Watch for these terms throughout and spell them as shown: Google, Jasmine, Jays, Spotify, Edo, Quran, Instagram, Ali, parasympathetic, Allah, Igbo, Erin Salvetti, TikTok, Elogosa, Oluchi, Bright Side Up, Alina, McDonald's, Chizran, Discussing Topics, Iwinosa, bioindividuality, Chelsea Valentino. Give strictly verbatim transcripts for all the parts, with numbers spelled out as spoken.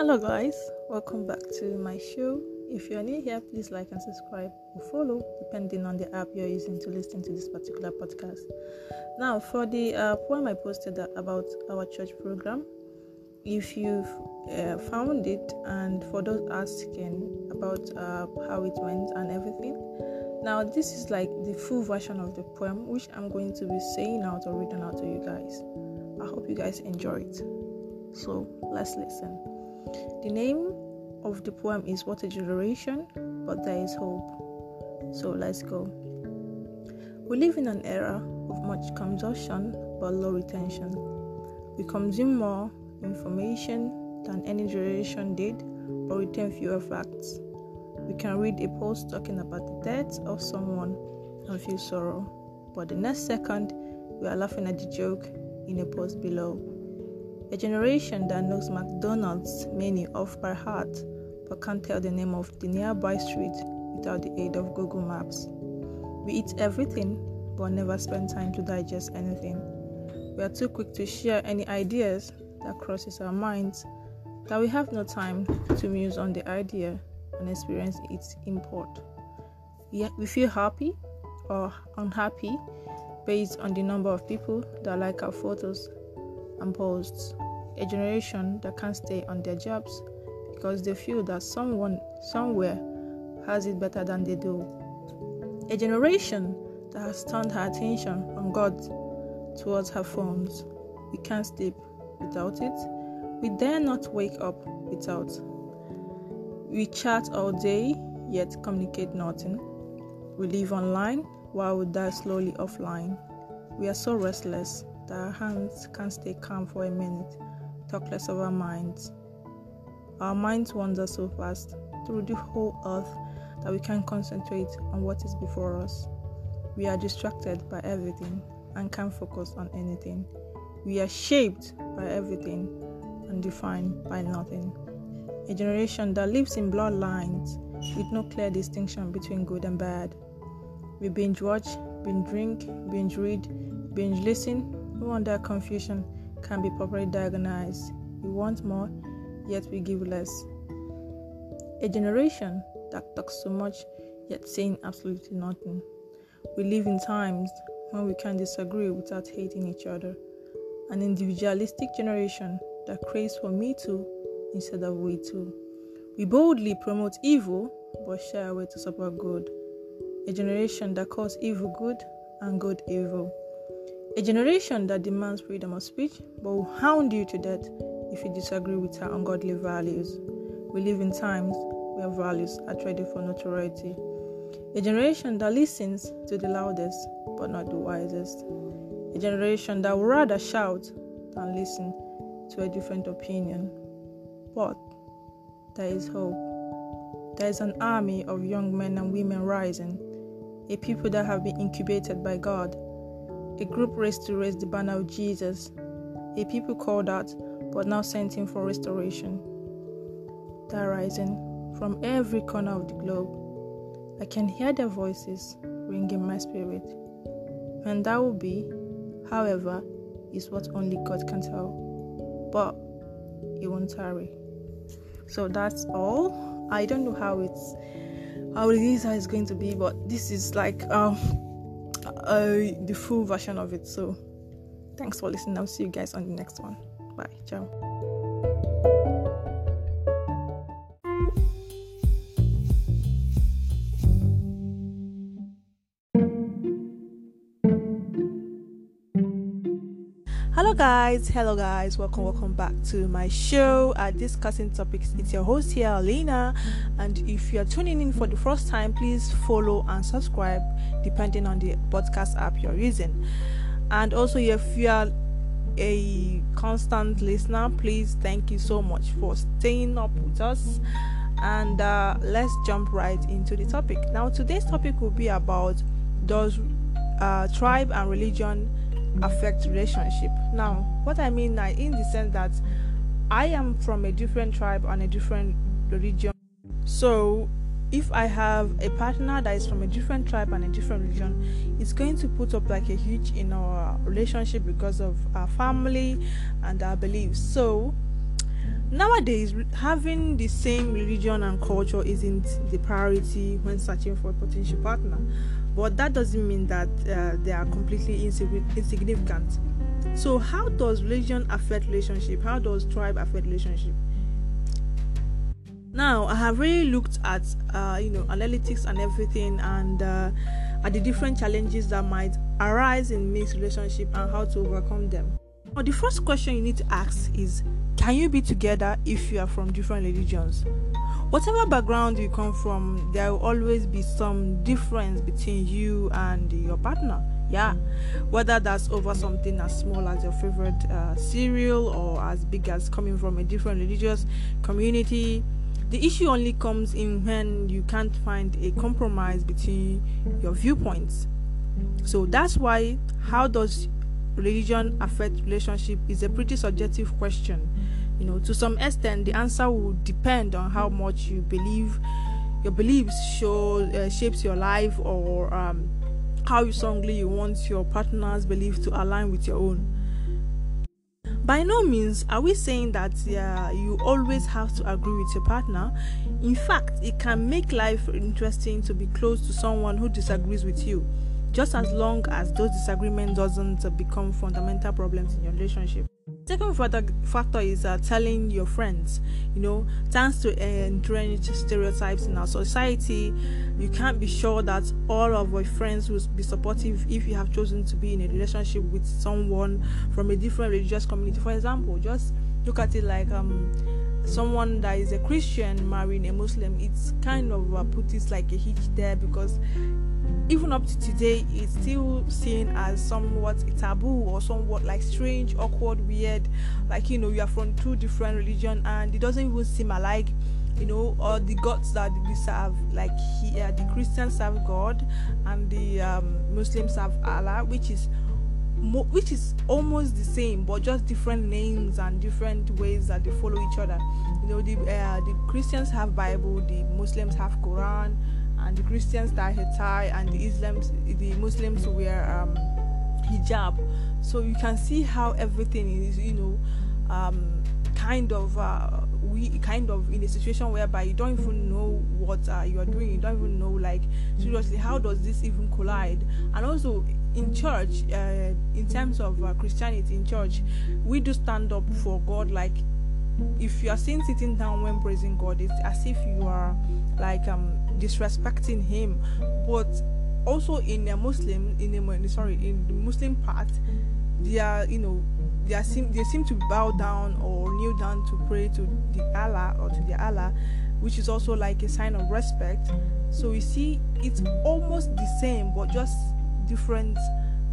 Hello guys, welcome back to my show. If you are new here, please like and subscribe or follow depending on the app you're using to listen to this particular podcast. Now for the uh, poem I posted about our church program, if you've uh, found it, and for those asking about uh, how it went and everything. Now this is like the full version of the poem which I'm going to be saying out or reading out to you guys. I hope you guys enjoy it. So let's listen. The name of the poem is What a Generation, But There Is Hope. So let's go. We live in an era of much consumption but low retention. We consume more information than any generation did, but retain fewer facts. We can read a post talking about the death of someone and feel sorrow, but the next second we are laughing at the joke in a post below. A generation that knows McDonald's menu off by heart but can't tell the name of the nearby street without the aid of Google Maps. We eat everything but never spend time to digest anything. We are too quick to share any ideas that crosses our minds that we have no time to muse on the idea and experience its import. We feel happy or unhappy based on the number of people that like our photos and posts. A generation that can't stay on their jobs because they feel that someone somewhere has it better than they do. A generation that has turned her attention on God towards her phones. We can't sleep without it. We dare not wake up without. We chat all day yet communicate nothing. We live online while we die slowly offline. We are so restless that our hands can't stay calm for a minute, talk less of our minds. Our minds wander so fast through the whole earth that we can't concentrate on what is before us. We are distracted by everything and can't focus on anything. We are shaped by everything and defined by nothing. A generation that lives in bloodlines with no clear distinction between good and bad. We binge watch, binge drink, binge read, binge listen. No wonder confusion can be properly diagnosed. We want more, yet we give less. A generation that talks so much, yet saying absolutely nothing. We live in times when we can disagree without hating each other. An individualistic generation that craves for me too instead of we too. We boldly promote evil, but shy away to support good. A generation that calls evil good and good evil. A generation that demands freedom of speech but will hound you to death if you disagree with her ungodly values. We live in times where values are traded for notoriety. A generation that listens to the loudest but not the wisest. A generation that would rather shout than listen to a different opinion. But there is hope. There is an army of young men and women rising, a people that have been incubated by God. A group raised to raise the banner of Jesus, a people called out but now sent in for restoration. They are rising from every corner of the globe. I can hear their voices ringing my spirit. And that will be, however, is what only God can tell. But it won't tarry. So that's all. I don't know how it's how it is how it's going to be, but this is like um Uh, the full version of it. So thanks for listening. I'll see you guys on the next one. Bye. Ciao. Hello guys, hello guys, welcome, welcome back to my show at Discussing Topics. It's your host here, Alina, and if you are tuning in for the first time, please follow and subscribe depending on the podcast app you're using. And also, if you are a constant listener, please thank you so much for staying up with us. And uh, let's jump right into the topic. Now, today's topic will be about does uh, tribe and religion affect relationship. Now what I mean I, in the sense that I am from a different tribe and a different religion, so if I have a partner that is from a different tribe and a different religion, it's going to put up like a huge in our relationship because of our family and our beliefs. So nowadays having the same religion and culture isn't the priority when searching for a potential partner, but that doesn't mean that uh, they are completely insignificant. So how does religion affect relationship? How does tribe affect relationship? Now, I have really looked at uh, you know analytics and everything, and uh, at the different challenges that might arise in mixed relationship and how to overcome them. Now, the first question you need to ask is, can you be together if you are from different religions? Whatever background you come from, there will always be some difference between you and your partner. Yeah, whether that's over something as small as your favorite uh, cereal or as big as coming from a different religious community. The issue only comes in when you can't find a compromise between your viewpoints. So that's why how does religion affect relationship is a pretty subjective question. You know, to some extent, the answer will depend on how much you believe, your beliefs show uh, shapes your life, or um, how strongly you want your partner's belief to align with your own. By no means are we saying that uh, you always have to agree with your partner. In fact, it can make life interesting to be close to someone who disagrees with you, just as long as those disagreements doesn't uh, become fundamental problems in your relationship. Second factor is uh, telling your friends. You know, thanks to uh, entrenched stereotypes in our society, you can't be sure that all of your friends will be supportive if you have chosen to be in a relationship with someone from a different religious community. For example, just look at it like um, someone that is a Christian marrying a Muslim. It's kind of uh, put it like a hitch there, because even up to today, it's still seen as somewhat taboo or somewhat like strange, awkward, weird. Like, you know, you are from two different religions and it doesn't even seem alike. You know, or the gods that we serve, like he, uh, the Christians serve God and the um, Muslims serve Allah, which is mo- which is almost the same, but just different names and different ways that they follow each other. You know, the uh, the Christians have Bible, the Muslims have Quran, and the Christians tie a tie, and the Islam's, the Muslims wear um, hijab. So you can see how everything is, you know, um, kind of uh, we kind of in a situation whereby you don't even know what uh, you are doing. You don't even know, like, seriously, how does this even collide? And also in church, uh, in terms of uh, Christianity in church, we do stand up for God. Like, if you are seen sitting down when praising God, it's as if you are like um disrespecting him. But also in a Muslim in a sorry in the Muslim part, they are you know they are seem they seem to bow down or kneel down to pray to the Allah or to the Allah, which is also like a sign of respect. So you see, it's almost the same, but just different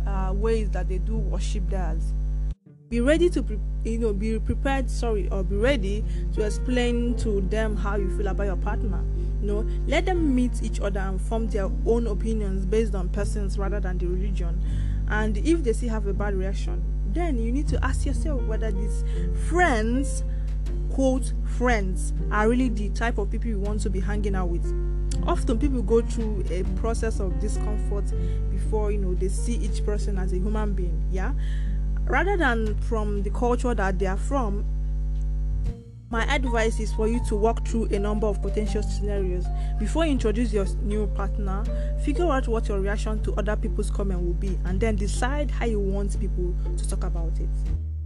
uh, ways that they do worship theirs. Be ready to, pre- you know, be prepared, sorry, or be ready to explain to them how you feel about your partner. You know, let them meet each other and form their own opinions based on persons rather than the religion. And if they still have a bad reaction, then you need to ask yourself whether these friends, quote, friends, are really the type of people you want to be hanging out with. Often people go through a process of discomfort before, you know, they see each person as a human being, yeah? Rather than from the culture that they are from, my advice is for you to walk through a number of potential scenarios. Before you introduce your new partner, figure out what your reaction to other people's comment will be, and then decide how you want people to talk about it.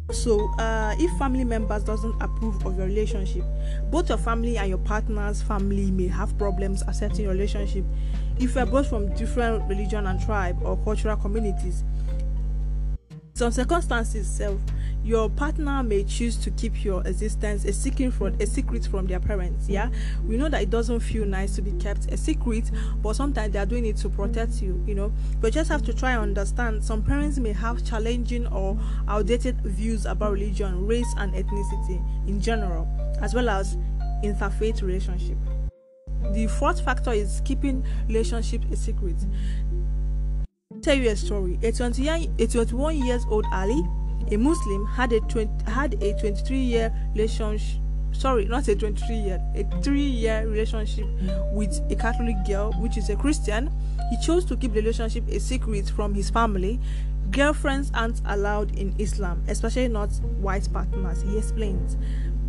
Also, uh, if family members doesn't approve of your relationship, both your family and your partner's family may have problems accepting your relationship. If you are both from different religion and tribe or cultural communities, some circumstances itself, your partner may choose to keep your existence a secret from a secret from their parents. Yeah, we know that it doesn't feel nice to be kept a secret, but sometimes they are doing it to protect you. You know, but just have to try and understand. Some parents may have challenging or outdated views about religion, race, and ethnicity in general, as well as interfaith relationship. The fourth factor is keeping relationship a secret. Tell you a story. A twenty-one years old Ali, a Muslim, had a twenty, had a twenty-three year relationship. Sorry, not a twenty-three year, a three year relationship with a Catholic girl, which is a Christian. He chose to keep the relationship a secret from his family. Girlfriends aren't allowed in Islam, especially not white partners, he explains.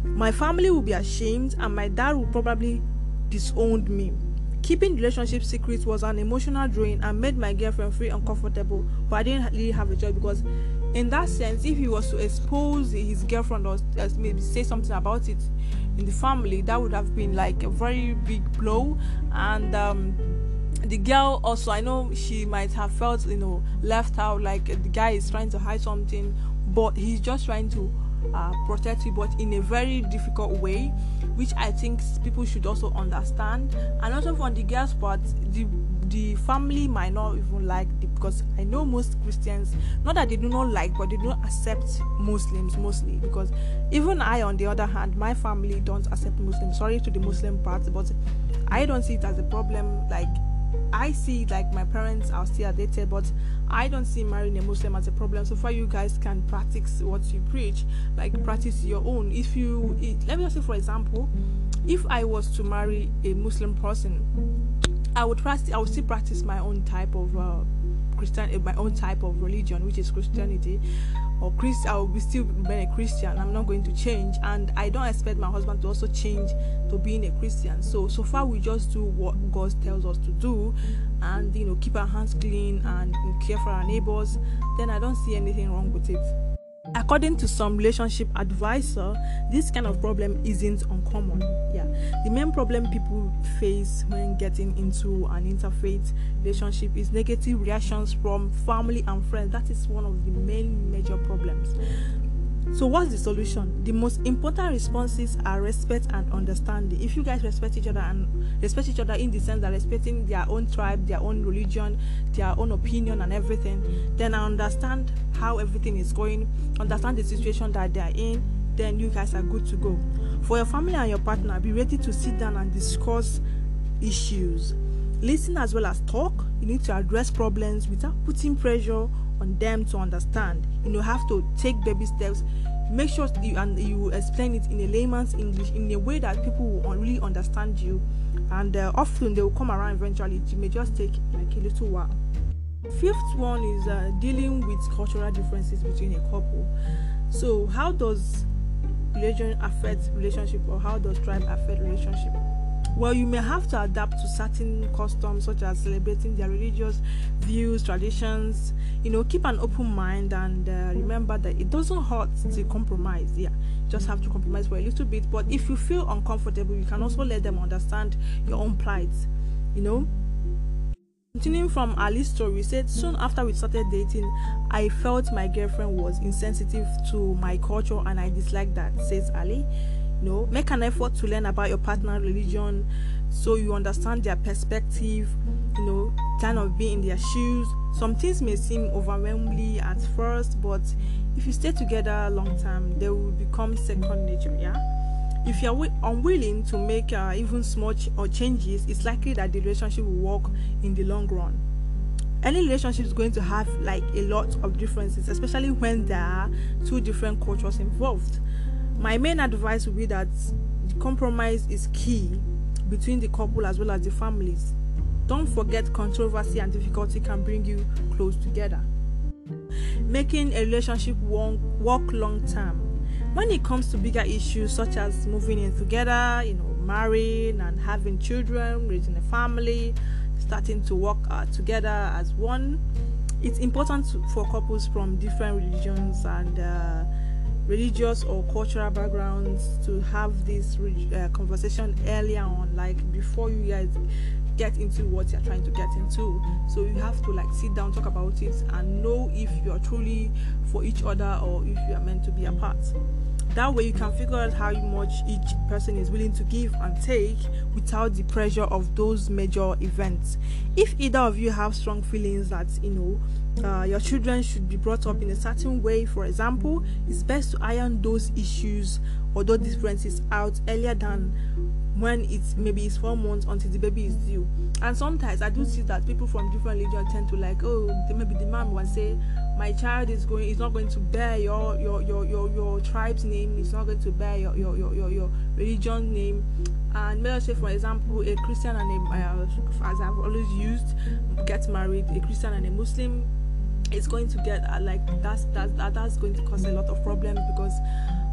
My family will be ashamed and my dad will probably disown me. Keeping relationship secrets was an emotional drain and made my girlfriend feel uncomfortable, but I didn't really have a choice because in that sense, if he was to expose his girlfriend or maybe say something about it in the family, that would have been like a very big blow. And um, the girl also, I know she might have felt, you know, left out, like the guy is trying to hide something, but he's just trying to uh, protect you, but in a very difficult way, which I think people should also understand. And also from the girl's part, the the family might not even like it, because I know most Christians, not that they do not like, but they do not accept Muslims mostly, because even I, on the other hand, my family don't accept Muslims. Sorry to the Muslim part, but I don't see it as a problem. Like, I see, like, my parents are still dated, but I don't see marrying a Muslim as a problem. So far, you guys can practice what you preach, like practice your own. If you, it, let me just say, for example, if I was to marry a Muslim person, I would practice. I would still practice my own type of uh, Christian, my own type of religion, which is Christianity. Or Christ, I will be still being a Christian. I'm not going to change, and I don't expect my husband to also change to being a Christian. So so far, we just do what God tells us to do, and you know, keep our hands clean and care for our neighbors. Then I don't see anything wrong with it. According to some relationship advisor, this kind of problem isn't uncommon. Yeah, the main problem people face when getting into an interfaith relationship is negative reactions from family and friends. That is one of the main major problems. So what's the solution? The most important responses are respect and understanding. If you guys respect each other, and respect each other in the sense that respecting their own tribe, their own religion, their own opinion and everything, then I understand how everything is going, understand the situation that they are in, then you guys are good to go. For your family and your partner, be ready to sit down and discuss issues. Listen as well as talk. You need to address problems without putting pressure on them to understand. You know, have to take baby steps. Make sure you and you explain it in a layman's English, in a way that people will really understand you. And uh, often they will come around eventually. It may just take like a little while. Fifth one is uh, dealing with cultural differences between a couple. So how does religion affect relationship, or how does tribe affect relationship? Well, you may have to adapt to certain customs, such as celebrating their religious views, traditions. You know, keep an open mind and uh, remember that it doesn't hurt to compromise. Yeah, just have to compromise for a little bit. But if you feel uncomfortable, you can also let them understand your own plight, you know. Continuing from Ali's story, we said, soon after we started dating, I felt my girlfriend was insensitive to my culture and I disliked that, says Ali. No, make an effort to learn about your partner's religion so you understand their perspective, you know, kind of being in their shoes. Some things may seem overwhelmingly at first, but if you stay together a long time, they will become second nature, yeah? If you are unwilling to make uh, even small ch- or changes, it's likely that the relationship will work in the long run. Any relationship is going to have like a lot of differences, especially when there are two different cultures involved. My main advice would be that the compromise is key between the couple as well as the families. Don't forget controversy and difficulty can bring you close together. Making a relationship work long term. When it comes to bigger issues such as moving in together, you know, marrying and having children, raising a family, starting to work uh, together as one, it's important for couples from different religions and uh, religious or cultural backgrounds to have this uh, conversation earlier on, like before you guys get into what you're trying to get into. So you have to like sit down, talk about it, and know if you're truly for each other or if you are meant to be apart. That way you can figure out how much each person is willing to give and take without the pressure of those major events. If either of you have strong feelings that, you know, Uh, your children should be brought up in a certain way, for example, it's best to iron those issues or those differences out earlier than when it's maybe it's four months until the baby is due. And sometimes I do see that people from different religions tend to like, oh, maybe the mom will say, my child is going, is not going to bear your your your your, your tribe's name, it's not going to bear your your your your, your religion name. And let's say, for example, a Christian and a uh, as I've always used, get married, a Christian and a Muslim. It's going to get uh, like that's, that's that's going to cause a lot of problems because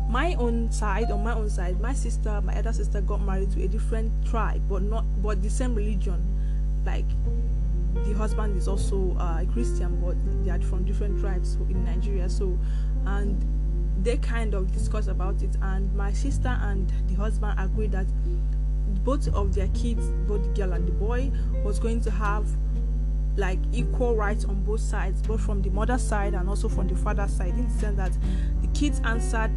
my own side, on my own side, my sister, my elder sister got married to a different tribe, but not, but the same religion. Like, the husband is also uh, a Christian, but they are from different tribes in Nigeria. So, and they kind of discussed about it, and my sister and the husband agreed that both of their kids, both the girl and the boy, was going to have like equal rights on both sides, both from the mother's side and also from the father's side, in the sense that the kids answered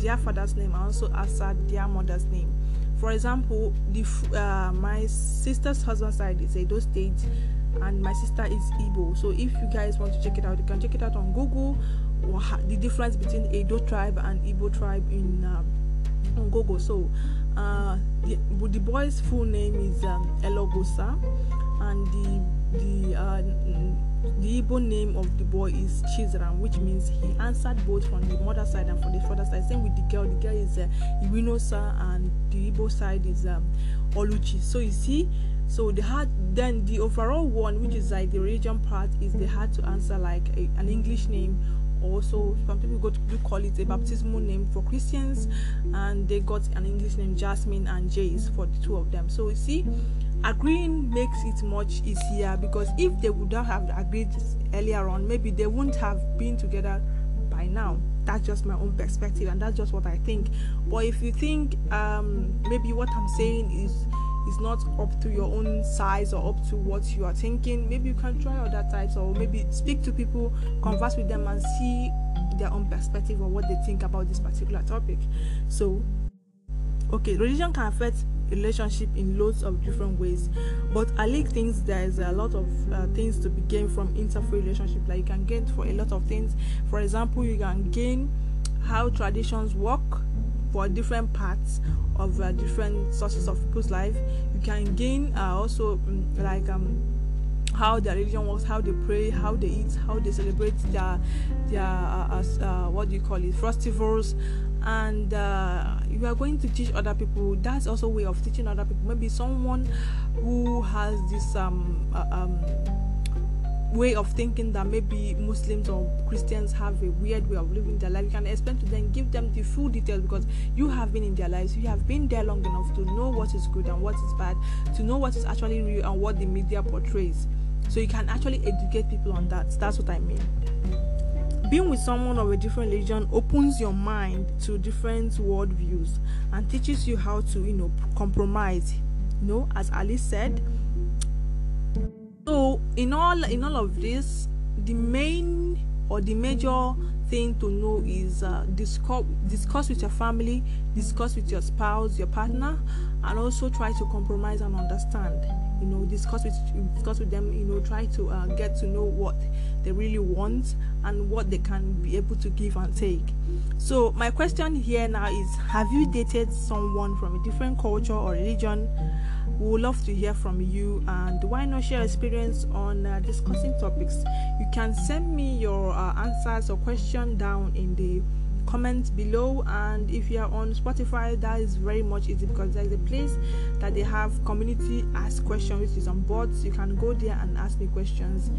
their father's name and also answered their mother's name. For example, the uh, my sister's husband's side is Edo State, and my sister is Igbo. So if you guys want to check it out, you can check it out on Google, or the difference between Edo tribe and Igbo tribe in um, on Google. So uh, the, the boy's full name is um, Elogosa, and the The uh, the Igbo name of the boy is Chizran, which means he answered both from the mother's side and from the father's side. Same with the girl. The girl is uh, Iwinosa, and the Igbo side is um, Oluchi. So you see, so they had then the overall one, which is like the religion part, is they had to answer like a, an English name. Also, some people go to do call it a baptismal name for Christians, and they got an English name, Jasmine and Jays, for the two of them. So you see, agreeing makes it much easier, because if they would not have agreed earlier on, maybe they wouldn't have been together by now. That's just my own perspective, and that's just what I think. But if you think um maybe what I'm saying is is not up to your own size or up to what you are thinking, maybe you can try other types, or maybe speak to people, converse with them, and see their own perspective or what they think about this particular topic. So okay, religion can affect relationship in loads of different ways, but Ali thinks there's a lot of uh, things to be gained from interfaith relationship. Like, you can gain for a lot of things. For example, you can gain how traditions work for different parts of uh, different sources of people's life. You can gain uh, also um, like um how their religion works, how they pray, how they eat, how they celebrate their their uh, uh, what do you call it, festivals. And uh, you are going to teach other people. That's also a way of teaching other people. Maybe someone who has this um, uh, um way of thinking that maybe Muslims or Christians have a weird way of living their life, you can explain to them, give them the full details, because you have been in their lives, you have been there long enough to know what is good and what is bad, to know what is actually real and what the media portrays. So you can actually educate people on that. That's what I mean. Being with someone of a different religion opens your mind to different worldviews and teaches you how to, you know, compromise, you know, as Ali said. So in all in all of this, the main or the major thing to know is uh, discuss discuss with your family, discuss with your spouse, your partner, and also try to compromise and understand. You know, discuss with discuss with them. You know, try to uh, get to know what they really want and what they can be able to give and take. So my question here now is: have you dated someone from a different culture or religion? We would love to hear from you, and why not share experience on uh, discussing topics. You can send me your uh, answers or question down in the comments below. And if you are on Spotify, that is very much easy, because there is a place that they have community ask questions, which is on boards. You can go there and ask me questions,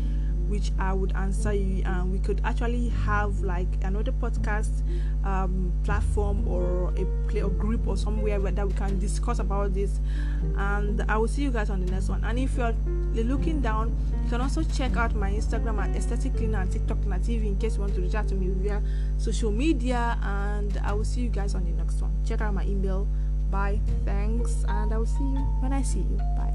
which I would answer you, and we could actually have like another podcast um, platform or a play or group or somewhere where that we can discuss about this. And I will see you guys on the next one. And if you're looking down, you can also check out my Instagram at Aesthetic Cleaner and TikTok Cleaner T V in case you want to reach out to me via social media. And I will see you guys on the next one. Check out my email. Bye, thanks, and I will see you when I see you. Bye.